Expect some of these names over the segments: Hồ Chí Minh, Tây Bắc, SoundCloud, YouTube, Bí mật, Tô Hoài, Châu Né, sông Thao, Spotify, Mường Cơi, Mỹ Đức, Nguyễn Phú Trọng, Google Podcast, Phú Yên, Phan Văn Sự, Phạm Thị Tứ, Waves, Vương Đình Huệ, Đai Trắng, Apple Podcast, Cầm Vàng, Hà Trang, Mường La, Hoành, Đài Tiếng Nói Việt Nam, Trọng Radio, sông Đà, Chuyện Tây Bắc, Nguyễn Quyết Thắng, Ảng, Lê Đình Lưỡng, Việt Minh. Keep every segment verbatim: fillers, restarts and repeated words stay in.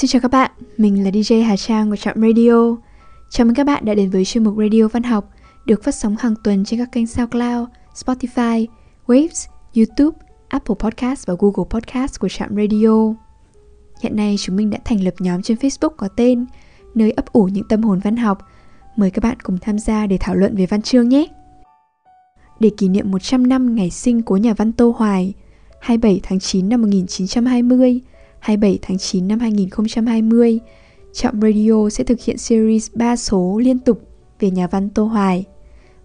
Xin chào các bạn, mình là đê gi Hà Trang của Trọng Radio. Chào mừng các bạn đã đến với chuyên mục Radio Văn học được phát sóng hàng tuần trên các kênh SoundCloud, Spotify, Waves, YouTube, Apple Podcast và Google Podcast của Trọng Radio. Hiện nay chúng mình đã thành lập nhóm trên Facebook có tên Nơi ấp ủ những tâm hồn văn học. Mời các bạn cùng tham gia để thảo luận về văn chương nhé. Để kỷ niệm một trăm năm ngày sinh của nhà văn Tô Hoài, hai mươi bảy tháng chín năm một nghìn chín trăm hai mươi, hai mươi bảy tháng chín năm hai nghìn không trăm hai mươi, Trọng Radio sẽ thực hiện series ba số liên tục về nhà văn Tô Hoài.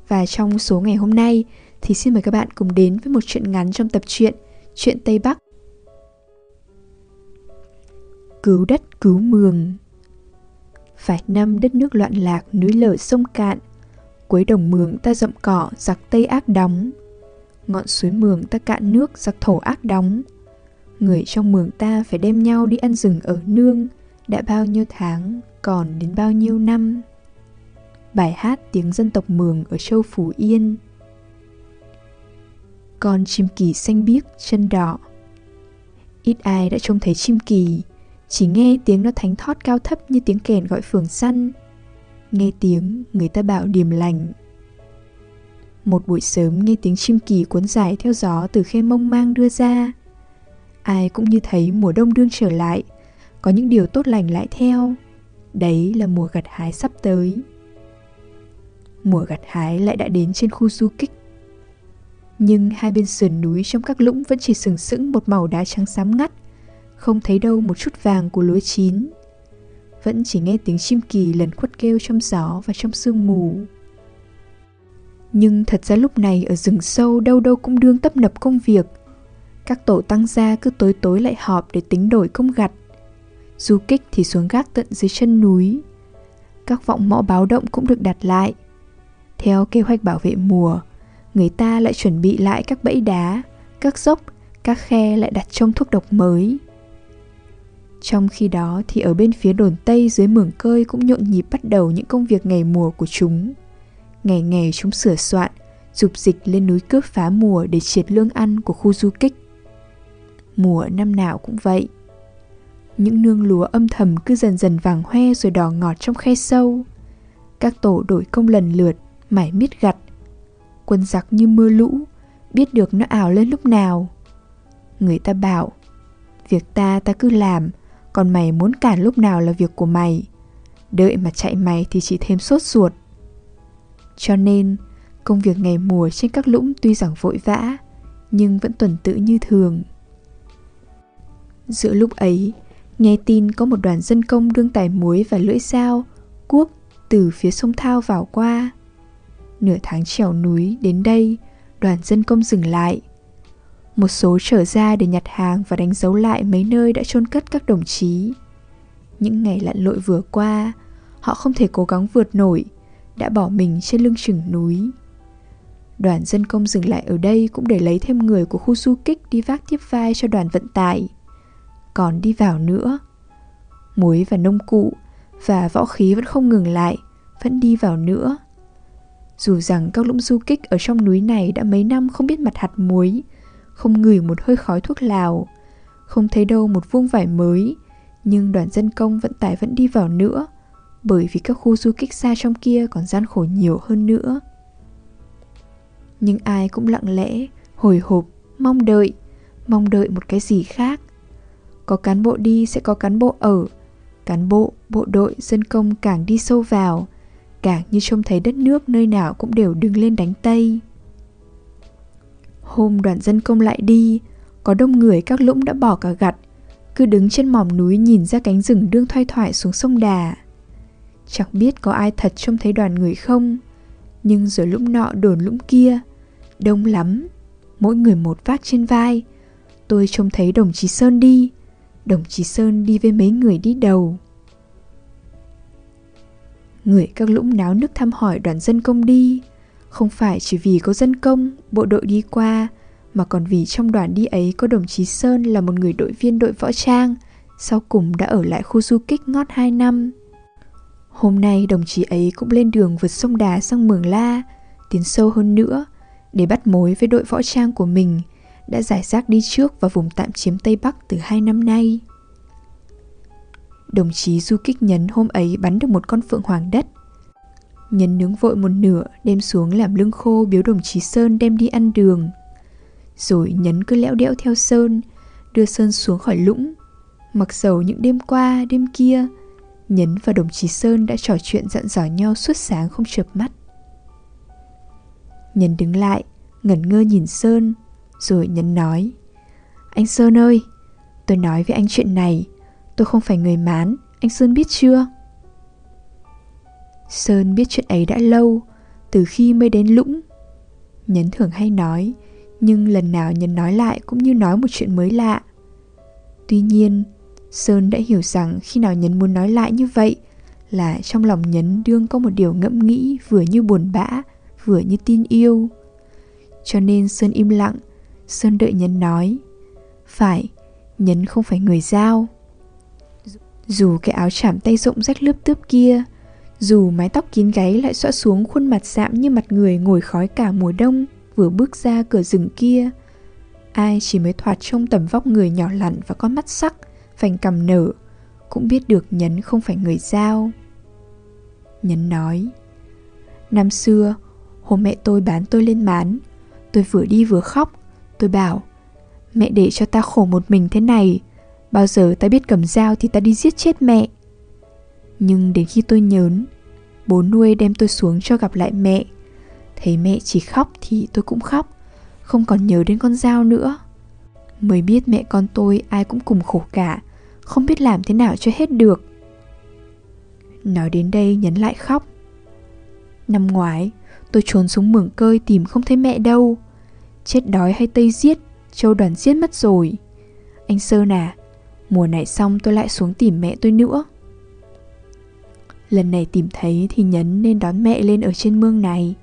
Và trong số ngày hôm nay thì xin mời các bạn cùng đến với một truyện ngắn trong tập truyện Chuyện Tây Bắc. Cứu đất cứu mường. Vài năm đất nước loạn lạc, núi lở sông cạn, cuối đồng Mường ta rậm cỏ, giặc Tây ác đóng. Ngọn suối Mường ta cạn nước, giặc Thổ ác đóng. Người trong Mường ta phải đem nhau đi ăn rừng ở nương, đã bao nhiêu tháng, còn đến bao nhiêu năm. Bài hát tiếng dân tộc Mường ở châu Phú Yên. Con chim kỳ xanh biếc, chân đỏ. Ít ai đã trông thấy chim kỳ, chỉ nghe tiếng nó thánh thót cao thấp như tiếng kèn gọi phường săn. Nghe tiếng người ta bảo điềm lành. Một buổi sớm nghe tiếng chim kỳ cuốn dài theo gió từ khe mông mang đưa ra. Ai cũng như thấy mùa đông đương trở lại, có những điều tốt lành lại theo. Đấy là mùa gặt hái sắp tới. Mùa gặt hái lại đã đến trên khu du kích. Nhưng hai bên sườn núi trong các lũng vẫn chỉ sừng sững một màu đá trắng xám ngắt, không thấy đâu một chút vàng của lúa chín. Vẫn chỉ nghe tiếng chim kỳ lẩn khuất kêu trong gió và trong sương mù. Nhưng thật ra lúc này ở rừng sâu đâu đâu cũng đương tấp nập công việc. Các tổ tăng gia cứ tối tối lại họp để tính đổi công gặt. Du kích thì xuống gác tận dưới chân núi. Các vọng mõ báo động cũng được đặt lại. Theo kế hoạch bảo vệ mùa, người ta lại chuẩn bị lại các bẫy đá, các dốc, các khe lại đặt trong thuốc độc mới. Trong khi đó thì ở bên phía đồn Tây dưới Mường Cơi cũng nhộn nhịp bắt đầu những công việc ngày mùa của chúng. Ngày ngày chúng sửa soạn, dục dịch lên núi cướp phá mùa để triệt lương ăn của khu du kích. Mùa năm nào cũng vậy. Những nương lúa âm thầm cứ dần dần vàng hoe rồi đỏ ngọt trong khe sâu. Các tổ đổi công lần lượt, mải miết gặt. Quân giặc như mưa lũ, biết được nó ào lên lúc nào. Người ta bảo, việc ta ta cứ làm, còn mày muốn cản lúc nào là việc của mày. Đợi mà chạy mày thì chỉ thêm sốt ruột. Cho nên, công việc ngày mùa trên các lũng tuy rằng vội vã, nhưng vẫn tuần tự như thường. Giữa lúc ấy, nghe tin có một đoàn dân công đương tải muối và lưỡi dao, cuốc từ phía sông Thao vào qua. Nửa tháng trèo núi đến đây, đoàn dân công dừng lại. Một số trở ra để nhặt hàng và đánh dấu lại mấy nơi đã chôn cất các đồng chí. Những ngày lặn lội vừa qua, họ không thể cố gắng vượt nổi, đã bỏ mình trên lưng chừng núi. Đoàn dân công dừng lại ở đây cũng để lấy thêm người của khu du kích đi vác tiếp vai cho đoàn vận tải. Còn đi vào nữa, muối và nông cụ và võ khí vẫn không ngừng lại, vẫn đi vào nữa. Dù rằng các lũng du kích ở trong núi này đã mấy năm không biết mặt hạt muối, không ngửi một hơi khói thuốc lào, không thấy đâu một vuông vải mới, nhưng đoàn dân công vận tải vẫn đi vào nữa, bởi vì các khu du kích xa trong kia còn gian khổ nhiều hơn nữa. Nhưng ai cũng lặng lẽ, hồi hộp, mong đợi, mong đợi một cái gì khác. Có cán bộ đi sẽ có cán bộ ở. Cán bộ, bộ đội, dân công càng đi sâu vào, càng như trông thấy đất nước nơi nào cũng đều đứng lên đánh Tây. Hôm đoàn dân công lại đi, có đông người các lũng đã bỏ cả gặt, cứ đứng trên mỏm núi nhìn ra cánh rừng đương thoai thoải xuống sông Đà. Chẳng biết có ai thật trông thấy đoàn người không, nhưng rồi lũng nọ đồn lũng kia, đông lắm, mỗi người một vác trên vai. Tôi trông thấy đồng chí Sơn đi, đồng chí Sơn đi với mấy người đi đầu. Người các lũng náo nức thăm hỏi đoàn dân công đi, không phải chỉ vì có dân công, bộ đội đi qua, mà còn vì trong đoàn đi ấy có đồng chí Sơn là một người đội viên đội võ trang, sau cùng đã ở lại khu du kích ngót hai năm. Hôm nay đồng chí ấy cũng lên đường vượt sông Đà sang Mường La, tiến sâu hơn nữa, để bắt mối với đội võ trang của mình, đã giải rác đi trước vào vùng tạm chiếm Tây Bắc từ hai năm nay. đồng chí du kích Nhấn hôm ấy bắn được một con phượng hoàng đất. Nhấn nướng vội một nửa, đem xuống làm lương khô biếu đồng chí Sơn đem đi ăn đường. Rồi Nhấn cứ lẽo đẽo theo Sơn, đưa Sơn xuống khỏi lũng. Mặc dầu những đêm qua, đêm kia, Nhấn và đồng chí Sơn đã trò chuyện dặn dò nhau suốt sáng không chợp mắt. Nhấn đứng lại, ngẩn ngơ nhìn Sơn, rồi Nhấn nói: "Anh Sơn ơi, tôi nói với anh chuyện này, tôi không phải người Mán, anh Sơn biết chưa?" Sơn biết chuyện ấy đã lâu, từ khi mới đến lũng. Nhấn thường hay nói, nhưng lần nào Nhấn nói lại cũng như nói một chuyện mới lạ. Tuy nhiên, Sơn đã hiểu rằng khi nào Nhấn muốn nói lại như vậy là trong lòng Nhấn đương có một điều ngẫm nghĩ vừa như buồn bã, vừa như tin yêu. Cho nên Sơn im lặng, Sơn đợi Nhấn nói. Phải, Nhấn không phải người Dao. Dù cái áo trảm tay rộng rách lớp tướp kia, dù mái tóc kín gáy lại xõa xuống khuôn mặt sạm như mặt người ngồi khói cả mùa đông vừa bước ra cửa rừng kia, ai chỉ mới thoạt trông tầm vóc người nhỏ lặn và con mắt sắc, vành cằm nở, cũng biết được Nhấn không phải người Dao. Nhấn nói, năm xưa, hôm mẹ tôi bán tôi lên Mán, tôi vừa đi vừa khóc, tôi bảo, mẹ để cho ta khổ một mình thế này, bao giờ ta biết cầm dao thì ta đi giết chết mẹ. Nhưng đến khi tôi nhớn, bố nuôi đem tôi xuống cho gặp lại mẹ, thấy mẹ chỉ khóc thì tôi cũng khóc, không còn nhớ đến con dao nữa. Mới biết mẹ con tôi ai cũng cùng khổ cả, không biết làm thế nào cho hết được. Nói đến đây Nhấn lại khóc. Năm ngoái, tôi trốn xuống Mường Cơi tìm không thấy mẹ đâu. Chết đói hay Tây giết, Châu Đoàn giết mất rồi. Anh Sơn à, mùa này xong tôi lại xuống tìm mẹ tôi nữa. Lần này tìm thấy thì Nhấn nên đón mẹ lên ở trên mương này.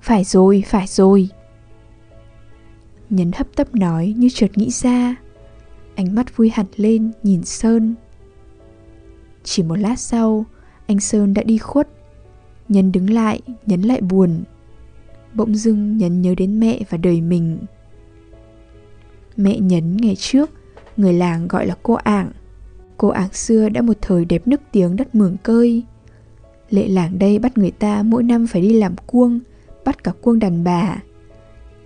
Phải rồi, phải rồi. Nhấn hấp tấp nói như chợt nghĩ ra. Ánh mắt vui hẳn lên nhìn Sơn. Chỉ một lát sau, anh Sơn đã đi khuất. Nhấn đứng lại, Nhấn lại buồn. Bỗng dưng Nhấn nhớ đến mẹ và đời mình. Mẹ Nhấn ngày trước, người làng gọi là cô Ảng. Cô Ảng xưa đã một thời đẹp nức tiếng đất Mường Cơi. Lệ làng đây bắt người ta mỗi năm phải đi làm cuông, bắt cả cuông đàn bà.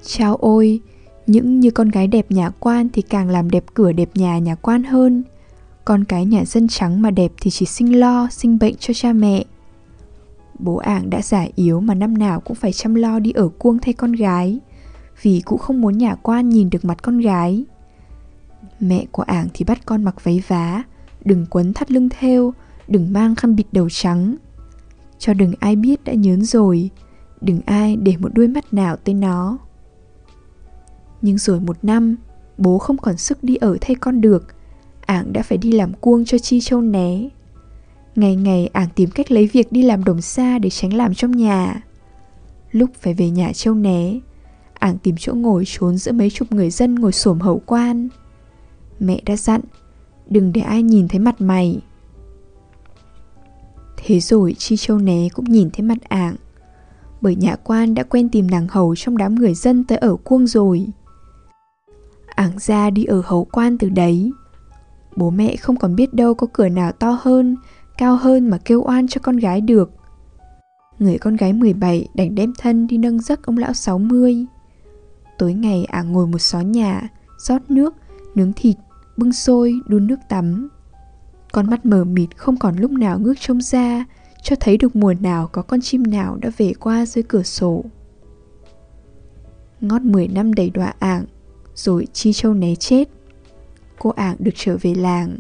Chao ôi, những như con gái đẹp nhà quan thì càng làm đẹp cửa đẹp nhà nhà quan hơn. Con cái nhà dân trắng mà đẹp thì chỉ sinh lo, sinh bệnh cho cha mẹ. Bố Ảng đã già yếu mà năm nào cũng phải chăm lo đi ở cuông thay con gái, vì cũng không muốn nhà quan nhìn được mặt con gái. Mẹ của Ảng thì bắt con mặc váy vá, đừng quấn thắt lưng thêu, đừng mang khăn bịt đầu trắng, cho đừng ai biết đã nhớn rồi, đừng ai để một đuôi mắt nào tới nó. Nhưng rồi một năm, bố không còn sức đi ở thay con được, Ảng đã phải đi làm cuông cho chi Châu né. Ngày ngày Ảng tìm cách lấy việc đi làm đồng xa để tránh làm trong nhà. Lúc phải về nhà Châu né, Ảng tìm chỗ ngồi trốn giữa mấy chục người dân ngồi xổm hậu quan. Mẹ đã dặn, đừng để ai nhìn thấy mặt mày. Thế rồi chi Châu né cũng nhìn thấy mặt Ảng, bởi nhà quan đã quen tìm nàng hầu trong đám người dân tới ở cuông rồi. Ảng ra đi ở hầu quan từ đấy. Bố mẹ không còn biết đâu có cửa nào to hơn, cao hơn mà kêu oan cho con gái được. Người con gái mười bảy đành đem thân đi nâng giấc ông lão sáu mươi. Tối ngày Ảng ngồi một xó nhà, rót nước, nướng thịt, bưng xôi, đun nước tắm. Con mắt mờ mịt không còn lúc nào ngước trông ra, cho thấy được mùa nào có con chim nào đã về qua dưới cửa sổ. Ngót mười năm đầy đọa Ảng, rồi chi Châu né chết. Cô Ảng được trở về làng.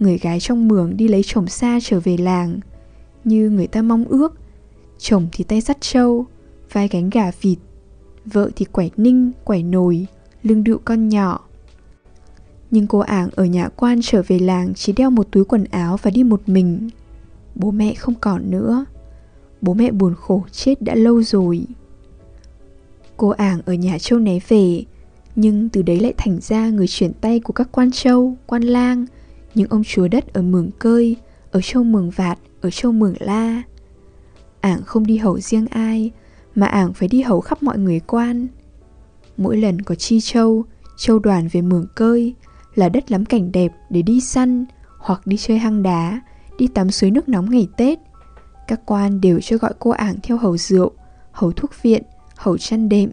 Người gái trong mường đi lấy chồng xa trở về làng, như người ta mong ước. Chồng thì tay dắt trâu, vai gánh gà vịt, vợ thì quẩy ninh, quẩy nồi, lưng đựu con nhỏ. Nhưng cô Ảng ở nhà quan trở về làng chỉ đeo một túi quần áo và đi một mình. Bố mẹ không còn nữa. Bố mẹ buồn khổ chết đã lâu rồi. Cô Ảng ở nhà Châu né về, nhưng từ đấy lại thành ra người chuyển tay của các quan châu, quan lang, những ông chúa đất ở Mường Cơi, ở Châu Mường Vạt, ở Châu Mường La. Ảng không đi hầu riêng ai, mà Ảng phải đi hầu khắp mọi người quan. Mỗi lần có chi Châu, Châu Đoàn về Mường Cơi là đất lắm cảnh đẹp để đi săn, hoặc đi chơi hang đá, đi tắm suối nước nóng ngày Tết. Các quan đều cho gọi cô Ảng theo hầu rượu, hầu thuốc viện, hầu chăn đệm.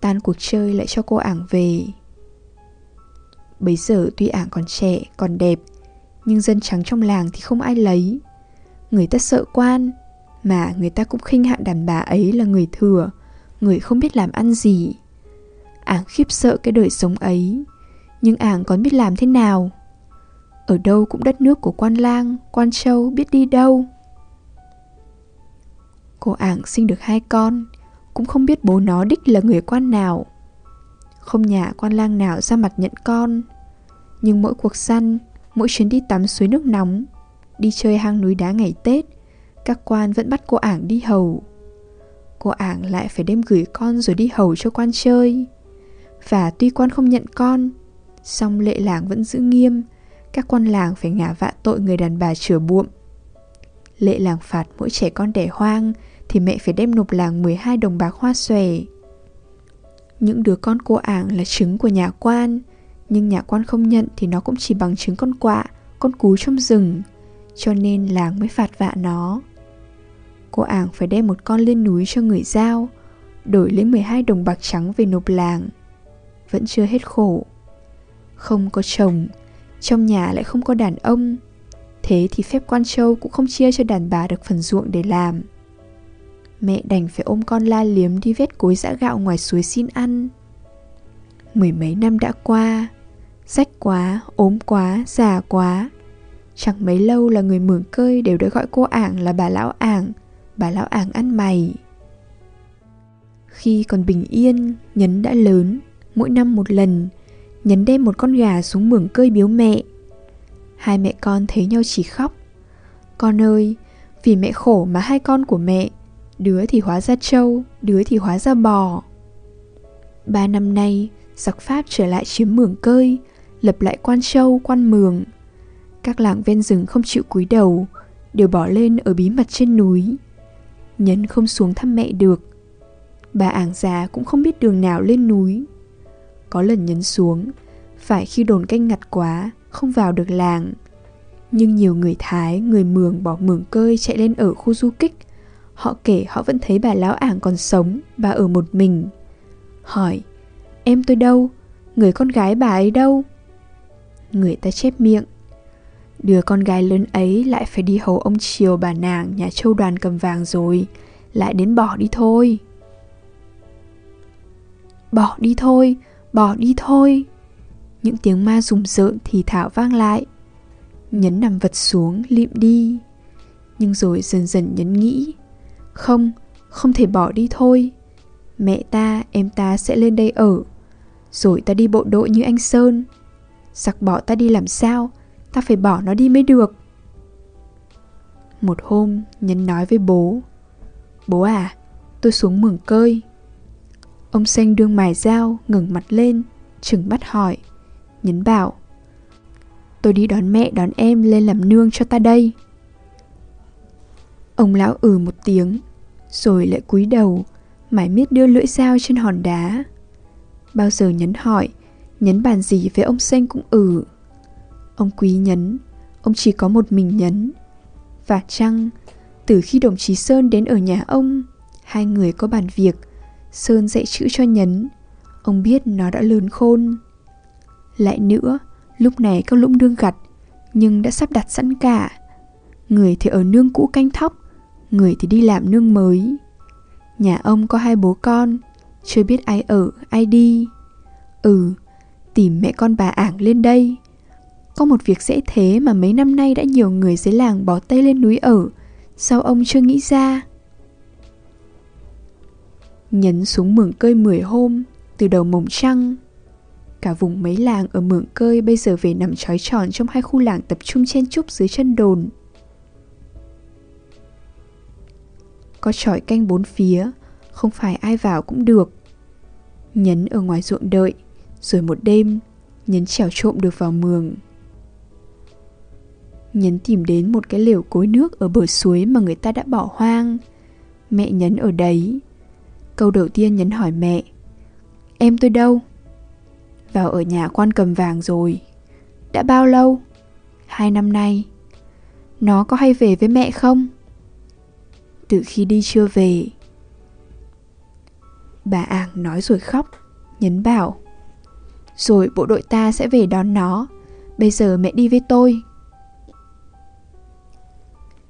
Tan cuộc chơi lại cho cô Ảng về. Bấy giờ tuy Ảng còn trẻ, còn đẹp, nhưng dân trắng trong làng thì không ai lấy. Người ta sợ quan, mà người ta cũng khinh hạn đàn bà ấy là người thừa, người không biết làm ăn gì. Ảng khiếp sợ cái đời sống ấy, nhưng Ảng còn biết làm thế nào? Ở đâu cũng đất nước của quan lang, quan châu biết đi đâu. Cô Ảng sinh được hai con, cũng không biết bố nó đích là người quan nào. Không nhà quan lang nào ra mặt nhận con. Nhưng mỗi cuộc săn, mỗi chuyến đi tắm suối nước nóng, đi chơi hang núi đá ngày Tết, các quan vẫn bắt cô Ảng đi hầu. Cô Ảng lại phải đem gửi con rồi đi hầu cho quan chơi. Và tuy quan không nhận con, song lệ làng vẫn giữ nghiêm. Các quan làng phải ngả vạ tội người đàn bà chửa buộm. Lệ làng phạt mỗi trẻ con đẻ hoang thì mẹ phải đem nộp làng mười hai đồng bạc hoa xòe. Những đứa con cô Ảng là trứng của nhà quan, nhưng nhà quan không nhận thì nó cũng chỉ bằng trứng con quạ, con cú trong rừng, cho nên làng mới phạt vạ nó. Cô Ảng phải đem một con lên núi cho người giao, đổi lấy mười hai đồng bạc trắng về nộp làng. Vẫn chưa hết khổ. Không có chồng, trong nhà lại không có đàn ông, thế thì phép quan châu cũng không chia cho đàn bà được phần ruộng để làm. Mẹ đành phải ôm con la liếm đi vét cối giã gạo ngoài suối xin ăn. Mười mấy năm đã qua, rách quá, ốm quá, già quá. Chẳng mấy lâu là người Mường Cơi đều đã gọi cô Ảng là bà lão Ảng, bà lão Ảng ăn mày. Khi còn bình yên, Nhấn đã lớn, mỗi năm một lần, Nhấn đem một con gà xuống Mường Cơi biếu mẹ. Hai mẹ con thấy nhau chỉ khóc. Con ơi, vì mẹ khổ mà hai con của mẹ, đứa thì hóa ra trâu, đứa thì hóa ra bò. Ba năm nay, giặc Pháp trở lại chiếm Mường Cơi, lập lại quan châu, quan mường. Các làng ven rừng không chịu cúi đầu, đều bỏ lên ở bí mật trên núi. Nhấn không xuống thăm mẹ được. Bà Ảng già cũng không biết đường nào lên núi. Có lần Nhấn xuống, phải khi đồn canh ngặt quá, không vào được làng. Nhưng nhiều người Thái, người Mường bỏ Mường Cơi chạy lên ở khu du kích. Họ kể họ vẫn thấy bà lão Ảng còn sống, bà ở một mình. Hỏi, em tôi đâu? Người con gái bà ấy đâu? Người ta chép miệng. Đứa con gái lớn ấy lại phải đi hầu ông Triều bà nàng nhà Châu Đoàn Cầm Vàng rồi, lại đến bỏ đi thôi. Bỏ đi thôi, bỏ đi thôi. Những tiếng ma rùng rợn thì thảo vang lại. Nhấn nằm vật xuống, lịm đi. Nhưng rồi dần dần Nhấn nghĩ, không, không thể bỏ đi thôi. Mẹ ta, em ta sẽ lên đây ở, rồi ta đi bộ đội như anh Sơn. Giặc bỏ ta đi làm sao? Ta phải bỏ nó đi mới được. Một hôm, Nhấn nói với bố. Bố à, tôi xuống Mường Cơi. Ông Xanh đương mài dao, ngẩng mặt lên, trừng mắt hỏi. Nhấn bảo, tôi đi đón mẹ đón em lên làm nương cho ta đây. Ông lão ừ một tiếng, rồi lại cúi đầu, mải miết đưa lưỡi dao trên hòn đá. Bao giờ Nhấn hỏi, Nhấn bàn gì với ông Xanh cũng ừ. Ông quý Nhấn, ông chỉ có một mình Nhấn. Và chăng, từ khi đồng chí Sơn đến ở nhà ông, hai người có bàn việc, Sơn dạy chữ cho Nhấn, ông biết nó đã lớn khôn. Lại nữa, lúc này các lũng nương gặt, nhưng đã sắp đặt sẵn cả. Người thì ở nương cũ canh thóc, người thì đi làm nương mới. Nhà ông có hai bố con, chưa biết ai ở, ai đi. Ừ, tìm mẹ con bà Ảng lên đây. Có một việc dễ thế mà mấy năm nay đã nhiều người dưới làng bỏ tay lên núi ở, sao ông chưa nghĩ ra? Nhấn xuống Mường Cơi mười hôm, từ đầu mồng trăng. Cả vùng mấy làng ở Mường Cơi bây giờ về nằm trói tròn trong hai khu làng tập trung chen chúc dưới chân đồn. Có chòi canh bốn phía, không phải ai vào cũng được. Nhấn ở ngoài ruộng đợi, rồi một đêm, Nhấn trèo trộm được vào mường. Nhấn tìm đến một cái lều cối nước ở bờ suối mà người ta đã bỏ hoang. Mẹ Nhấn ở đấy. Câu đầu tiên Nhấn hỏi mẹ, em tôi đâu? Vào ở nhà quan Cầm Vàng rồi. Đã bao lâu? hai năm nay. Nó có hay về với mẹ không? Từ khi đi chưa về. Bà Ảng nói rồi khóc, Nhấn bảo. Rồi bộ đội ta sẽ về đón nó. Bây giờ mẹ đi với tôi.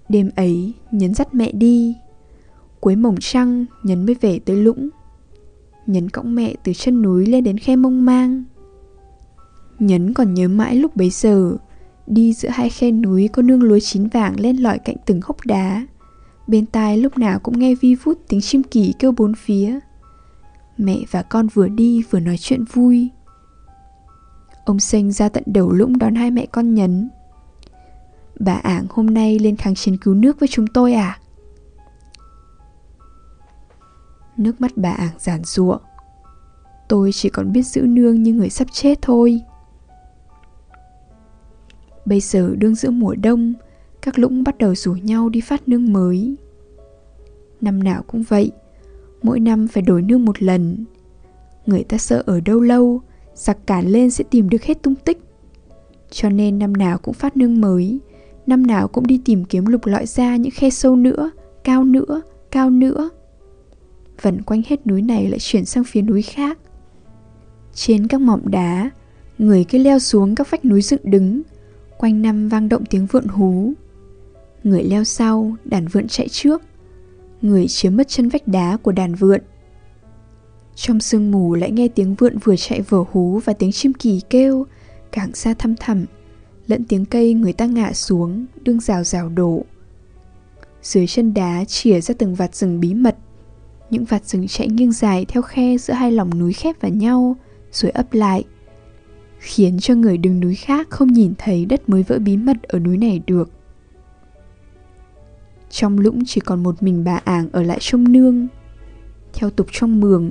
Đêm ấy Nhấn dắt mẹ đi. Cuối mồng trăng Nhấn mới về tới Lũng. Nhấn cõng mẹ từ chân núi lên đến khe Mông Mang. Nhấn còn nhớ mãi lúc bấy giờ, đi giữa hai khe núi có nương lúa chín vàng len lỏi cạnh từng hốc đá. Bên tai lúc nào cũng nghe vi vút tiếng chim kỳ kêu bốn phía. Mẹ và con vừa đi vừa nói chuyện vui. Ông Sinh ra tận đầu Lũng đón hai mẹ con Nhấn. Bà Ảng hôm nay lên kháng chiến cứu nước với chúng tôi à? Nước mắt bà Ảng giàn giụa. Tôi chỉ còn biết giữ nương như người sắp chết thôi. Bây giờ đương giữa mùa đông, các Lũng bắt đầu rủ nhau đi phát nương mới. Năm nào cũng vậy, mỗi năm phải đổi nương một lần. Người ta sợ ở đâu lâu, giặc cản lên sẽ tìm được hết tung tích. Cho nên năm nào cũng phát nương mới, năm nào cũng đi tìm kiếm lục lọi ra những khe sâu nữa, cao nữa, cao nữa. Vần quanh hết núi này lại chuyển sang phía núi khác. Trên các mỏm đá, người cứ leo xuống các vách núi dựng đứng, quanh năm vang động tiếng vượn hú. Người leo sau, đàn vượn chạy trước. Người chiếm mất chân vách đá của đàn vượn. Trong sương mù lại nghe tiếng vượn vừa chạy vừa hú và tiếng chim kỳ kêu, càng xa thăm thẳm, lẫn tiếng cây người ta ngã xuống, đương rào rào đổ. Dưới chân đá chìa ra từng vạt rừng bí mật. Những vạt rừng chạy nghiêng dài theo khe giữa hai lòng núi khép vào nhau, rồi ấp lại, khiến cho người đứng núi khác không nhìn thấy đất mới vỡ bí mật ở núi này được. Trong Lũng chỉ còn một mình bà Ảng ở lại trông nương. Theo tục trong Mường,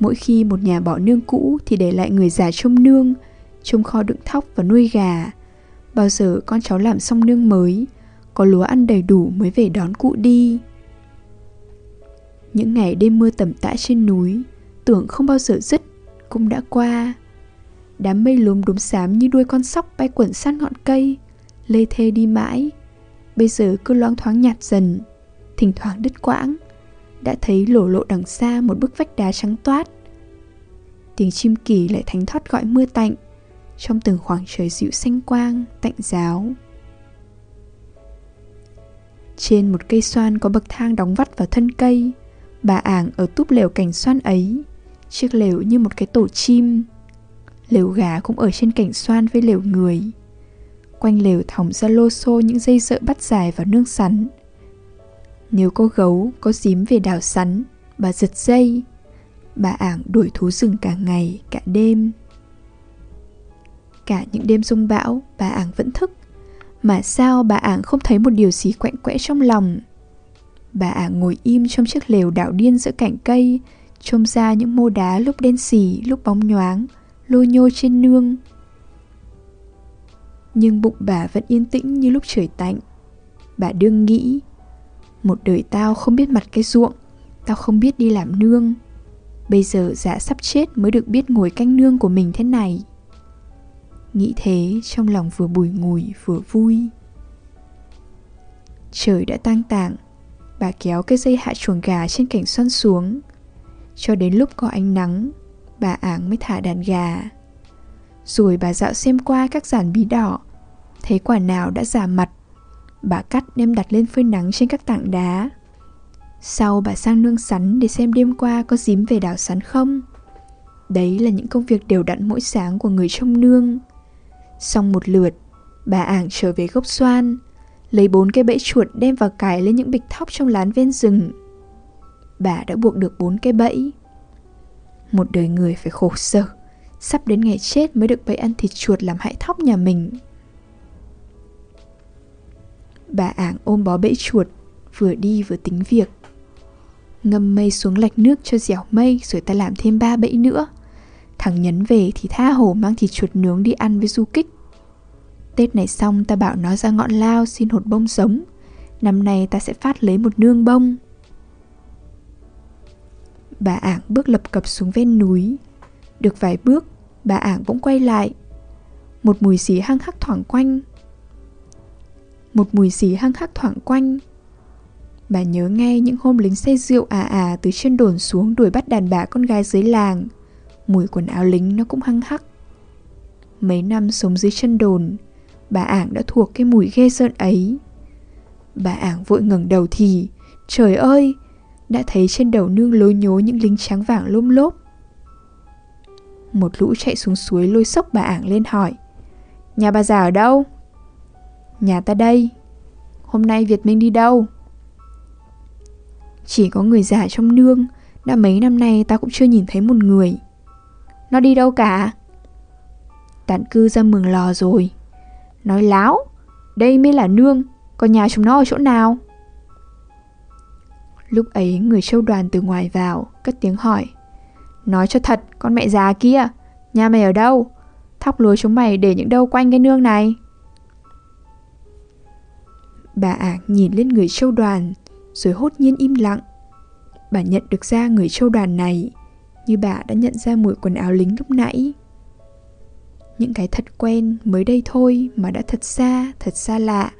mỗi khi một nhà bỏ nương cũ thì để lại người già trông nương, trông kho đựng thóc và nuôi gà. Bao giờ con cháu làm xong nương mới, có lúa ăn đầy đủ mới về đón cụ đi. Những ngày đêm mưa tầm tã trên núi, tưởng không bao giờ dứt, cũng đã qua. Đám mây lốm đốm xám như đuôi con sóc bay quẩn sát ngọn cây, lê thê đi mãi. Bây giờ cứ loang thoáng nhạt dần, thỉnh thoảng đứt quãng. Đã thấy lổ lộ đằng xa một bức vách đá trắng toát. Tiếng chim kỳ lại thánh thót gọi mưa tạnh, trong từng khoảng trời dịu xanh quang, tạnh giáo. Trên một cây xoan có bậc thang đóng vắt vào thân cây. Bà Ảng ở túp lều cành xoan ấy, chiếc lều như một cái tổ chim. Lều gà cũng ở trên cành xoan với lều người. Quanh lều thòng ra lô xô những dây dợ bắt dài vào nương sắn. Nếu có gấu, có dím về đào sắn, bà giật dây. Bà Ảng đuổi thú rừng cả ngày, cả đêm. Cả những đêm giông bão, bà Ảng vẫn thức. Mà sao bà Ảng không thấy một điều gì quạnh quẽ trong lòng? Bà Ảng ngồi im trong chiếc lều đảo điên giữa cành cây, trông ra những mô đá lúc đen xì, lúc bóng nhoáng, lôi nhô trên nương. Nhưng bụng bà vẫn yên tĩnh như lúc trời tạnh. Bà đương nghĩ, một đời tao không biết mặt cái ruộng, tao không biết đi làm nương. Bây giờ dạ sắp chết mới được biết ngồi canh nương của mình thế này. Nghĩ thế trong lòng vừa bùi ngùi vừa vui. Trời đã tang tảng, bà kéo cái dây hạ chuồng gà trên cành xoan xuống. Cho đến lúc có ánh nắng, bà Ảng mới thả đàn gà. Rồi bà dạo xem qua các giàn bí đỏ, thấy quả nào đã già mặt, bà cắt đem đặt lên phơi nắng trên các tảng đá. Sau bà sang nương sắn để xem đêm qua có dím về đào sắn không. Đấy là những công việc đều đặn mỗi sáng của người trông nương. Xong một lượt, bà Ảng trở về gốc xoan, lấy bốn cái bẫy chuột đem vào cài lên những bịch thóc trong lán ven rừng. Bà đã buộc được bốn cái bẫy. Một đời người phải khổ sở, sắp đến ngày chết mới được bẫy ăn thịt chuột làm hại thóc nhà mình. Bà Ảng ôm bó bẫy chuột, vừa đi vừa tính việc. Ngâm mây xuống lạch nước cho dẻo mây, rồi ta làm thêm ba bẫy nữa. Thằng Nhấn về thì tha hồ mang thịt chuột nướng đi ăn với du kích. Tết này xong ta bảo nó ra ngọn lao xin hột bông giống. Năm nay ta sẽ phát lấy một nương bông. Bà Ảng bước lập cập xuống ven núi. Được vài bước, bà Ảng bỗng quay lại. Một mùi xì hăng hắc thoảng quanh. một mùi xì hăng hắc thoảng quanh. Bà nhớ ngay những hôm lính say rượu à à từ trên đồn xuống đuổi bắt đàn bà con gái dưới làng. Mùi quần áo lính nó cũng hăng hắc. Mấy năm sống dưới chân đồn, bà Ảng đã thuộc cái mùi ghê rợn ấy. Bà Ảng vội ngẩng đầu thì, trời ơi, đã thấy trên đầu nương lối nhố những lính trắng vàng lôm lốp. Một lũ chạy xuống suối lôi xốc bà Ảng lên hỏi: Nhà bà già ở đâu? Nhà ta đây. Hôm nay Việt Minh đi đâu? Chỉ có người già trong nương, đã mấy năm nay ta cũng chưa nhìn thấy một người. Nó đi đâu cả? Tản cư ra Mường Lò rồi. Nói láo, đây mới là nương, còn nhà chúng nó ở chỗ nào? Lúc ấy người châu đoàn từ ngoài vào, cất tiếng hỏi: Nói cho thật, con mẹ già kia, nhà mày ở đâu? Thóc lúa chúng mày để những đâu quanh cái nương này? Bà Ảng nhìn lên người châu đoàn, rồi hốt nhiên im lặng. Bà nhận được ra người châu đoàn này, như bà đã nhận ra mùi quần áo lính lúc nãy. Những cái thật quen mới đây thôi mà đã thật xa, thật xa lạ.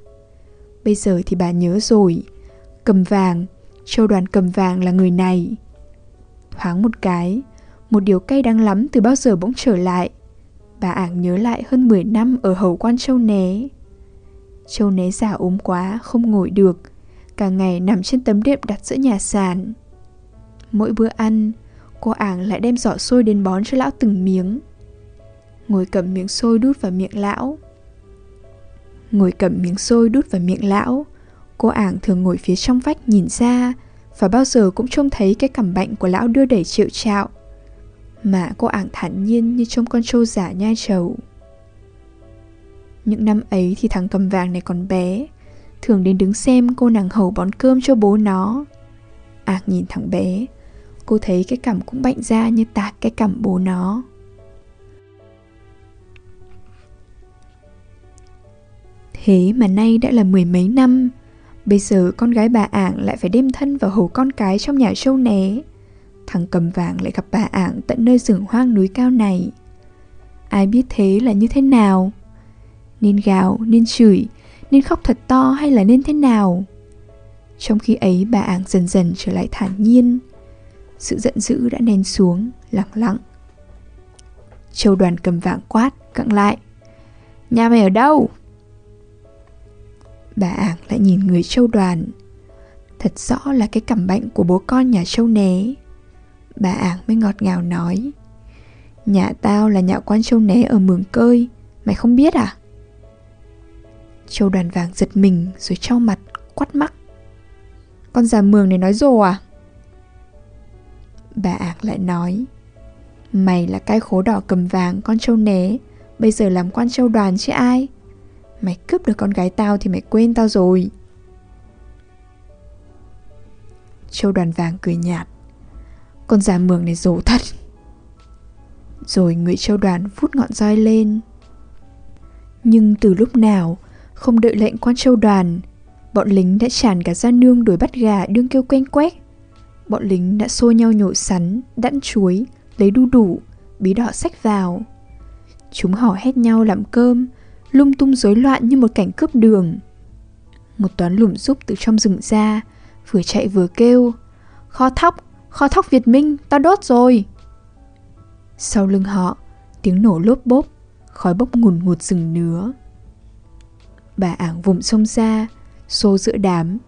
Bây giờ thì bà nhớ rồi. Cầm vàng, châu đoàn cầm vàng là người này. Thoáng một cái, một điều cay đắng lắm từ bao giờ bỗng trở lại. Bà Ảng nhớ lại hơn mười năm ở hầu quan Châu Né. Châu Né già ốm quá, không ngồi được, cả ngày nằm trên tấm đệm đặt giữa nhà sàn. Mỗi bữa ăn, cô Ảng lại đem giỏ xôi đến bón cho lão từng miếng. Ngồi cầm miếng xôi đút vào miệng lão. Ngồi cầm miếng xôi đút vào miệng lão, cô Ảng thường ngồi phía trong vách nhìn ra, và bao giờ cũng trông thấy cái cằm bạnh của lão đưa đẩy triệu trạo, mà cô Ảng thản nhiên như trông con trâu giả nhai trầu. Những năm ấy thì thằng cầm vàng này còn bé, thường đến đứng xem cô nàng hầu bón cơm cho bố nó. Ảng nhìn thằng bé, cô thấy cái cằm cũng bạnh ra như tạc cái cằm bố nó. Thế mà nay đã là mười mấy năm, bây giờ con gái bà Ảng lại phải đem thân vào hầu con cái trong nhà Châu Né. Thằng cầm vàng lại gặp bà Ảng tận nơi rừng hoang núi cao này. Ai biết thế là như thế nào? Nên gào, nên chửi, nên khóc thật to hay là nên thế nào? Trong khi ấy bà Ảng dần dần trở lại thản nhiên. Sự giận dữ đã nén xuống, lặng lặng. Châu đoàn cầm vàng quát, cặn lại: Nhà mày ở đâu? Bà Ảng lại nhìn người châu đoàn. Thật rõ là cái cằm bạnh của bố con nhà Châu Né. Bà Ảng mới ngọt ngào nói: Nhà tao là nhà quan Châu Né ở Mường Cơi, mày không biết à? Châu đoàn vàng giật mình rồi chau mặt, quắt mắc: Con già Mường này nói dồ à? Bà Ảng lại nói: Mày là cái khố đỏ cầm vàng con Châu Né, bây giờ làm quan châu đoàn chứ ai. Mày cướp được con gái tao thì mày quên tao rồi. Châu đoàn vàng cười nhạt: Con già Mường này dồ thật. Rồi người châu đoàn vút ngọn roi lên. Nhưng từ lúc nào, không đợi lệnh quan châu đoàn, bọn lính đã tràn cả ra nương đuổi bắt gà đương kêu quanh quét. Bọn lính đã xô nhau nhổ sắn, đẵn chuối, lấy đu đủ, bí đỏ xách vào. Chúng hò hét nhau làm cơm, lung tung rối loạn như một cảnh cướp đường. Một toán lùm xùm từ trong rừng ra, vừa chạy vừa kêu: Kho thóc, kho thóc Việt Minh, tao đốt rồi. Sau lưng họ, tiếng nổ lốp bốp, khói bốc ngùn ngụt rừng nứa. Bà Ảng vùng xông ra, xô giữa đám,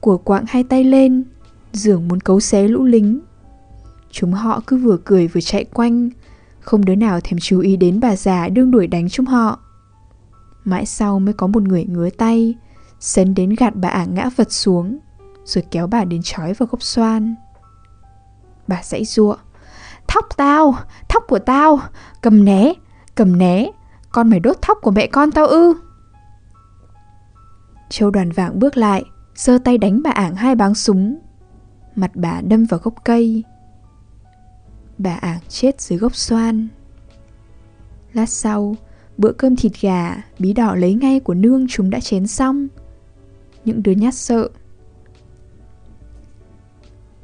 của quạng hai tay lên, dường muốn cấu xé lũ lính. Chúng họ cứ vừa cười vừa chạy quanh, không đứa nào thèm chú ý đến bà già đương đuổi đánh chúng họ. Mãi sau mới có một người ngứa tay, sấn đến gạt bà Ảng ngã vật xuống, rồi kéo bà đến trói vào gốc xoan. Bà giãy giụa: Thóc tao, thóc của tao, cầm né, cầm né, con mày đốt thóc của mẹ con tao ư? Châu đoàn vàng bước lại, giơ tay đánh bà Ảng hai báng súng. Mặt bà đâm vào gốc cây. Bà Ảng chết dưới gốc xoan. Lát sau, bữa cơm thịt gà, bí đỏ lấy ngay của nương chúng đã chén xong. Những đứa nhát sợ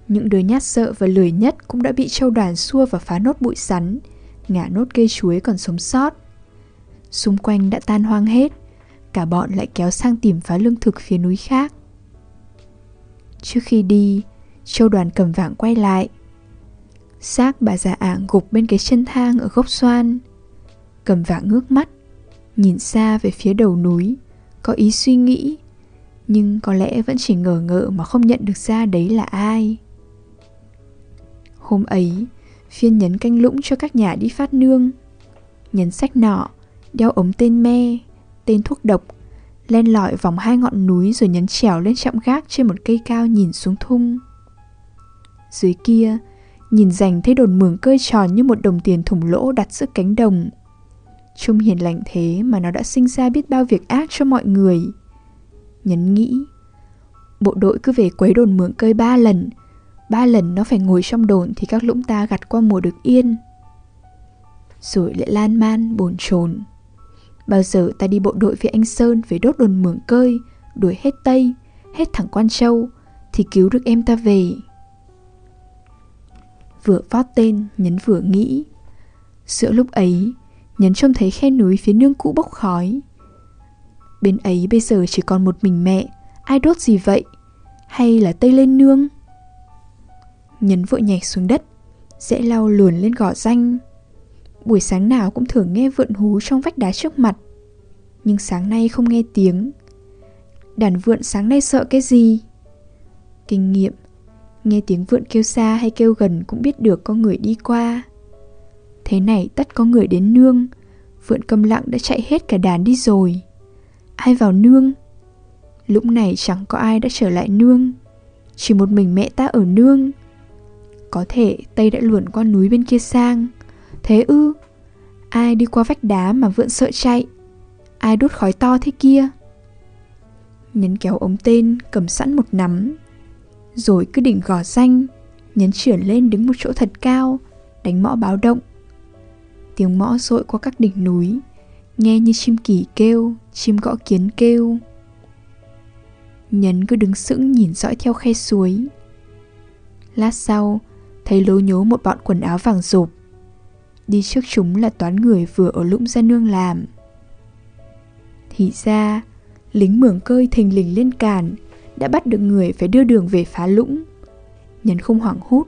Những đứa nhát sợ và lười nhất cũng đã bị châu đoàn xua và phá nốt bụi sắn, ngả nốt cây chuối còn sống sót. Xung quanh đã tan hoang hết, cả bọn lại kéo sang tìm phá lương thực phía núi khác. Trước khi đi, Châu Đoàn cầm vạng quay lại. Xác bà già ả gục bên cái chân thang ở gốc xoan. Cầm vạng ngước mắt, nhìn xa về phía đầu núi, có ý suy nghĩ, nhưng có lẽ vẫn chỉ ngờ ngợ mà không nhận được ra đấy là ai. Hôm ấy, Phiên nhấn canh lũng cho các nhà đi phát nương, nhấn sách nọ, đeo ống tên me, tên thuốc độc, len lỏi vòng hai ngọn núi rồi nhấn trèo lên chạm gác trên một cây cao nhìn xuống thung. Dưới kia, nhìn rành thấy đồn Mường Cơi tròn như một đồng tiền thủng lỗ đặt giữa cánh đồng. Trông hiền lành thế mà nó đã sinh ra biết bao việc ác cho mọi người. Nhấn nghĩ, bộ đội cứ về quấy đồn Mường Cơi ba lần, ba lần nó phải ngồi trong đồn thì các lũng ta gặt qua mùa được yên. Rồi lại lan man bồn chồn, bao giờ ta đi bộ đội với anh Sơn về đốt đồn Mường Cơi, đuổi hết Tây, hết thẳng Quan Châu thì cứu được em ta về. Vừa vót tên, Nhấn vừa nghĩ. Giữa lúc ấy, Nhấn trông thấy khe núi phía nương cũ bốc khói. Bên ấy bây giờ chỉ còn một mình mẹ, ai đốt gì vậy? Hay là Tây lên nương? Nhấn vội nhảy xuống đất, dễ lau luồn lên gò danh. Buổi sáng nào cũng thường nghe vượn hú trong vách đá trước mặt, nhưng sáng nay không nghe tiếng. Đàn vượn sáng nay sợ cái gì? Kinh nghiệm, nghe tiếng vượn kêu xa hay kêu gần cũng biết được có người đi qua. Thế này tất có người đến nương, vượn câm lặng đã chạy hết cả đàn đi rồi. Ai vào nương? Lúc này chẳng có ai đã trở lại nương, chỉ một mình mẹ ta ở nương. Có thể Tây đã luồn qua núi bên kia sang. Thế ư? Ai đi qua vách đá mà vượn sợ chạy? Ai đốt khói to thế kia? Nhấn kéo ống tên cầm sẵn một nắm, rồi cứ đỉnh gò danh, Nhấn chuyển lên đứng một chỗ thật cao, đánh mõ báo động. Tiếng mõ dội qua các đỉnh núi, nghe như chim kỳ kêu, chim gõ kiến kêu. Nhấn cứ đứng sững nhìn dõi theo khe suối. Lát sau, thấy lố nhố một bọn quần áo vàng rộp. Đi trước chúng là toán người vừa ở lũng ra nương làm. Thì ra, lính Mường Cơi thình lình lên càn, đã bắt được người phải đưa đường về phá lũng. Nhấn không hoảng hốt.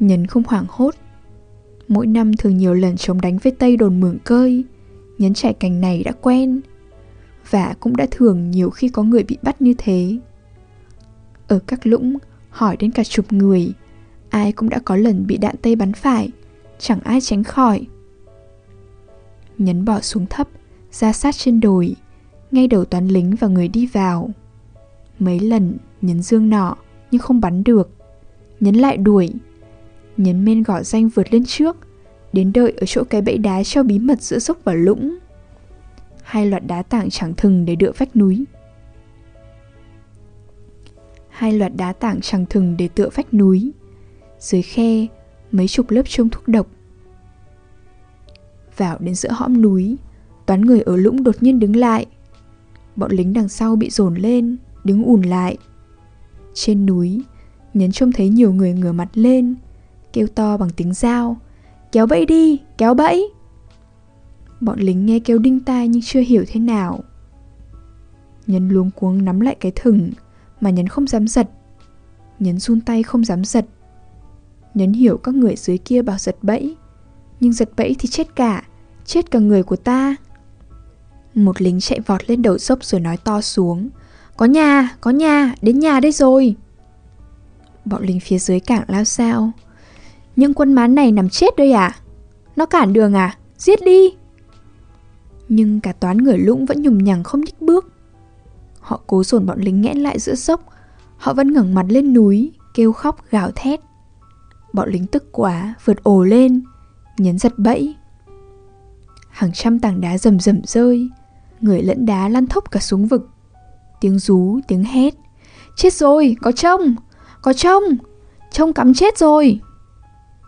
Nhấn không hoảng hốt. Mỗi năm thường nhiều lần chống đánh với Tây đồn Mường Cơi, Nhấn trải cảnh này đã quen, và cũng đã thường nhiều khi có người bị bắt như thế. Ở các lũng, hỏi đến cả chục người, ai cũng đã có lần bị đạn Tây bắn phải, chẳng ai tránh khỏi. Nhấn bỏ xuống thấp, ra sát trên đồi, ngay đầu toán lính và người đi vào. Mấy lần Nhấn dương nọ nhưng không bắn được. Nhấn lại đuổi. Nhấn men gỏ danh vượt lên trước, đến đợi ở chỗ cái bẫy đá treo bí mật giữa dốc và lũng. Hai loạt đá tảng chẳng thừng để đựa vách núi. Hai loạt đá tảng chẳng thừng để tựa vách núi. Dưới khe, mấy chục lớp chông thuốc độc. Vào đến giữa hõm núi, toán người ở lũng đột nhiên đứng lại. Bọn lính đằng sau bị dồn lên, đứng ùn lại. Trên núi, Nhấn trông thấy nhiều người ngửa mặt lên, kêu to bằng tiếng dao: "Kéo bẫy đi, kéo bẫy!" Bọn lính nghe kêu đinh tai nhưng chưa hiểu thế nào. Nhấn luống cuống nắm lại cái thừng mà Nhấn không dám giật. Nhấn run tay không dám giật. Nhấn hiểu các người dưới kia bảo giật bẫy, nhưng giật bẫy thì chết cả, chết cả người của ta. Một lính chạy vọt lên đầu dốc rồi nói to xuống: "Có nhà, có nhà, đến nhà đây rồi!" Bọn lính phía dưới cảng lao sao: "Nhưng quân mán này nằm chết đây à? Nó cản đường à? Giết đi!" Nhưng cả toán người lũng vẫn nhùng nhằng không nhích bước. Họ cố dồn bọn lính nghẽn lại giữa dốc. Họ vẫn ngẩng mặt lên núi, kêu khóc gào thét. Bọn lính tức quá, vượt ồ lên. Nhấn giật bẫy. Hàng trăm tảng đá rầm rầm rơi, người lẫn đá lăn thốc cả xuống vực. Tiếng rú, tiếng hét: "Chết rồi, có trông, có trông, trông cắm chết rồi!"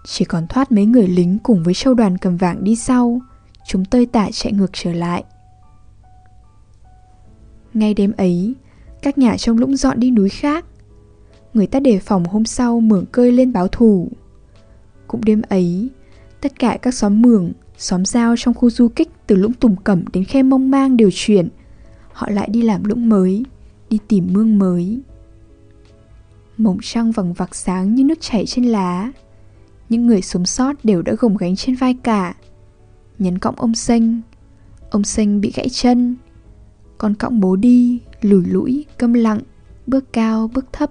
Chỉ còn thoát mấy người lính cùng với Châu Đoàn cầm vàng đi sau, chúng tơi tả chạy ngược trở lại. Ngay đêm ấy, các nhà trong lũng dọn đi núi khác. Người ta đề phòng hôm sau Mường Cơi lên báo thù. Cũng đêm ấy, Tất cả các xóm Mường, xóm giao trong khu du kích từ lũng Tùng Cẩm đến khe Mông Mang đều chuyển. Họ lại đi làm lũng mới, đi tìm mương mới. Mộng trăng vằng vặc sáng như nước chảy trên lá. Những người sống sót đều đã gồng gánh trên vai cả. Nhấn cõng ông Xanh. Ông Xanh bị gãy chân. Con cõng bố đi, lủi lũi, câm lặng, bước cao, bước thấp.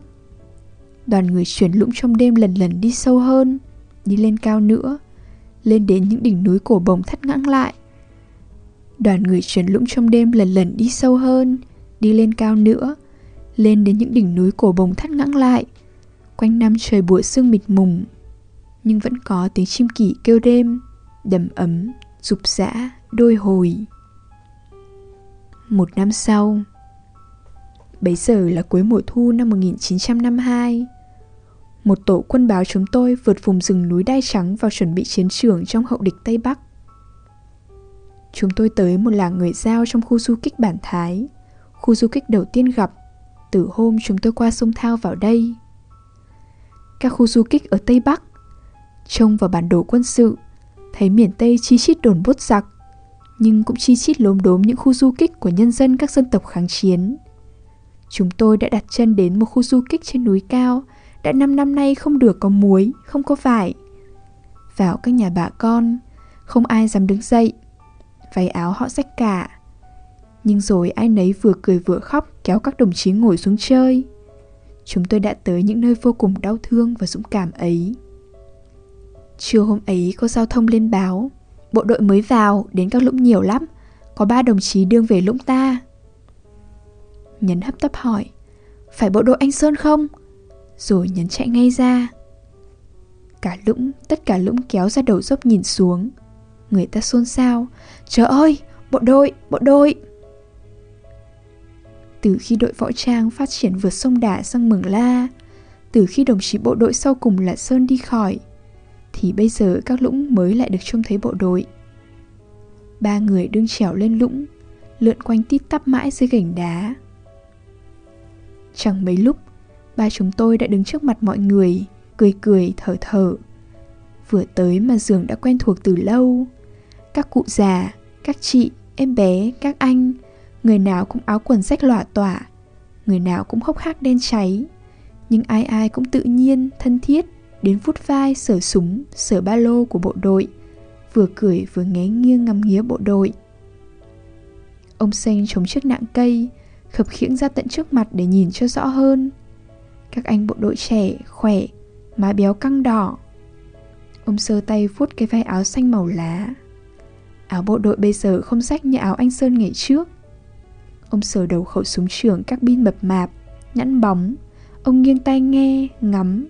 Đoàn người chuyển lũng trong đêm lần lần đi sâu hơn, đi lên cao nữa, lên đến những đỉnh núi cổ bồng thắt ngãng lại. Đoàn người chuyển lũng trong đêm lần lần đi sâu hơn, đi lên cao nữa, lên đến những đỉnh núi cổ bồng thắt ngãng lại. Quanh năm trời buổi sương mịt mùng, nhưng vẫn có tiếng chim kỷ kêu đêm, đầm ấm, rục rã, đôi hồi. Một năm sau. Bấy giờ là cuối mùa thu năm một nghìn chín trăm năm mươi hai. Một tổ quân báo chúng tôi vượt vùng rừng núi Đai Trắng vào chuẩn bị chiến trường trong hậu địch Tây Bắc. Chúng tôi tới một làng người Dao trong khu du kích Bản Thái, khu du kích đầu tiên gặp từ hôm chúng tôi qua sông Thao vào đây. Các khu du kích ở Tây Bắc, trông vào bản đồ quân sự, thấy miền Tây chi chít đồn bốt giặc, nhưng cũng chi chít lốm đốm những khu du kích của nhân dân các dân tộc kháng chiến. Chúng tôi đã đặt chân đến một khu du kích trên núi cao, đã năm năm nay không được có muối, không có vải. Vào các nhà bà con, không ai dám đứng dậy, váy áo họ rách cả. Nhưng rồi ai nấy vừa cười vừa khóc kéo các đồng chí ngồi xuống chơi. Chúng tôi đã tới những nơi vô cùng đau thương và dũng cảm ấy. Trưa hôm ấy có giao thông lên báo, bộ đội mới vào, đến các lũng nhiều lắm, có ba đồng chí đương về lũng ta. Nhấn hấp tấp hỏi, phải bộ đội anh Sơn không? Rồi Nhấn chạy ngay ra. Cả lũng, tất cả lũng kéo ra đầu dốc nhìn xuống. Người ta xôn xao, trời ơi, bộ đội, bộ đội. Từ khi đội võ trang phát triển vượt sông Đà sang Mường La, từ khi đồng chí bộ đội sau cùng là Sơn đi khỏi, thì bây giờ các lũng mới lại được trông thấy bộ đội. Ba người đương trèo lên lũng, lượn quanh tít tắp mãi dưới gành đá. Chẳng mấy lúc, ba chúng tôi đã đứng trước mặt mọi người, cười cười thở thở. Vừa tới mà giường đã quen thuộc từ lâu. Các cụ già, các chị, em bé, các anh, người nào cũng áo quần rách lòa tỏa, người nào cũng hốc hác đen cháy. Nhưng ai ai cũng tự nhiên, thân thiết, đến vuốt vai, sờ súng, sờ ba lô của bộ đội, vừa cười vừa ngé nghiêng ngắm nghía bộ đội. Ông Xanh chống chiếc nạng cây, khập khiễng ra tận trước mặt để nhìn cho rõ hơn. Các anh bộ đội trẻ, khỏe, má béo căng đỏ. Ông sơ tay vuốt cái vai áo xanh màu lá. Áo bộ đội bây giờ không rách như áo anh Sơn ngày trước. Ông sờ đầu khẩu súng trường các bin mập mạp, nhẵn bóng. Ông nghiêng tai nghe, ngắm,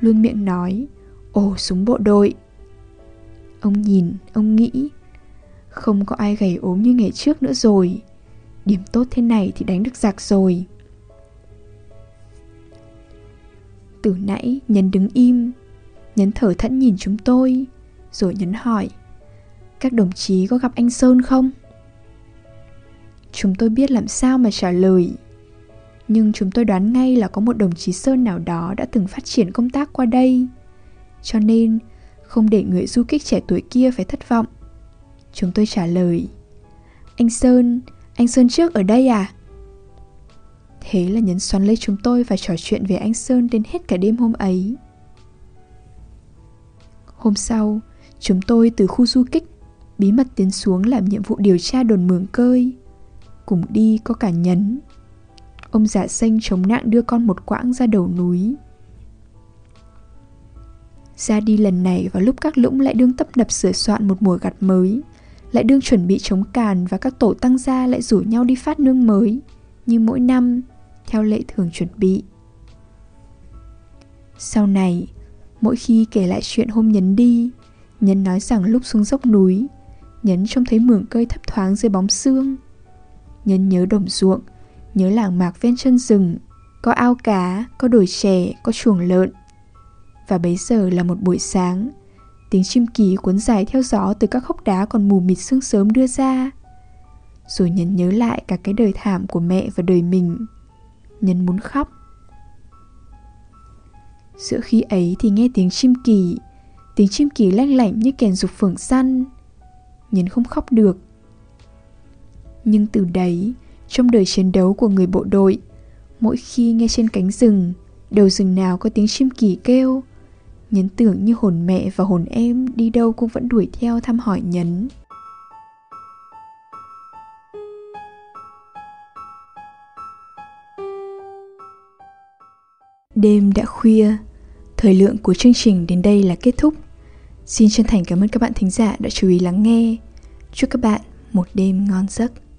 luôn miệng nói, ồ súng bộ đội. Ông nhìn, ông nghĩ, không có ai gầy ốm như ngày trước nữa rồi. Điểm tốt thế này thì đánh được giặc rồi. Từ nãy Nhấn đứng im, Nhấn thở thẫn nhìn chúng tôi. Rồi Nhấn hỏi, các đồng chí có gặp anh Sơn không? Chúng tôi biết làm sao mà trả lời, nhưng chúng tôi đoán ngay là có một đồng chí Sơn nào đó đã từng phát triển công tác qua đây, cho nên không để người du kích trẻ tuổi kia phải thất vọng. Chúng tôi trả lời, anh Sơn, anh Sơn trước ở đây à? Thế là Nhấn xoắn lấy chúng tôi và trò chuyện về anh Sơn đến hết cả đêm hôm ấy. Hôm sau, chúng tôi từ khu du kích bí mật tiến xuống làm nhiệm vụ điều tra đồn Mường Cơi. Cùng đi có cả Nhấn. Ông già Xanh chống nạng đưa con một quãng ra đầu núi. Ra đi lần này vào lúc các lũng lại đương tấp nập sửa soạn một mùa gặt mới, lại đương chuẩn bị chống càn, và các tổ tăng gia lại rủ nhau đi phát nương mới như mỗi năm theo lệ thường chuẩn bị. Sau này, mỗi khi kể lại chuyện hôm Nhấn đi, Nhấn nói rằng lúc xuống dốc núi, Nhấn trông thấy Mường Cơi thấp thoáng dưới bóng sương. Nhấn nhớ đồng ruộng, nhớ làng mạc ven chân rừng, có ao cá, có đồi chè, có chuồng lợn. Và bấy giờ là một buổi sáng, tiếng chim kỳ cuốn dài theo gió từ các hốc đá còn mù mịt sương sớm đưa ra. Rồi Nhấn nhớ lại cả cái đời thảm của mẹ và đời mình. Nhấn muốn khóc. Giữa khi ấy thì nghe tiếng chim kỳ, tiếng chim kỳ lanh lảnh như kèn dục phường săn. Nhấn không khóc được. Nhưng từ đấy, trong đời chiến đấu của người bộ đội, mỗi khi nghe trên cánh rừng, đầu rừng nào có tiếng chim kỳ kêu, Nhấn tưởng như hồn mẹ và hồn em đi đâu cũng vẫn đuổi theo thăm hỏi Nhấn. Đêm đã khuya, thời lượng của chương trình đến đây là kết thúc. Xin chân thành cảm ơn các bạn thính giả đã chú ý lắng nghe. Chúc các bạn một đêm ngon giấc.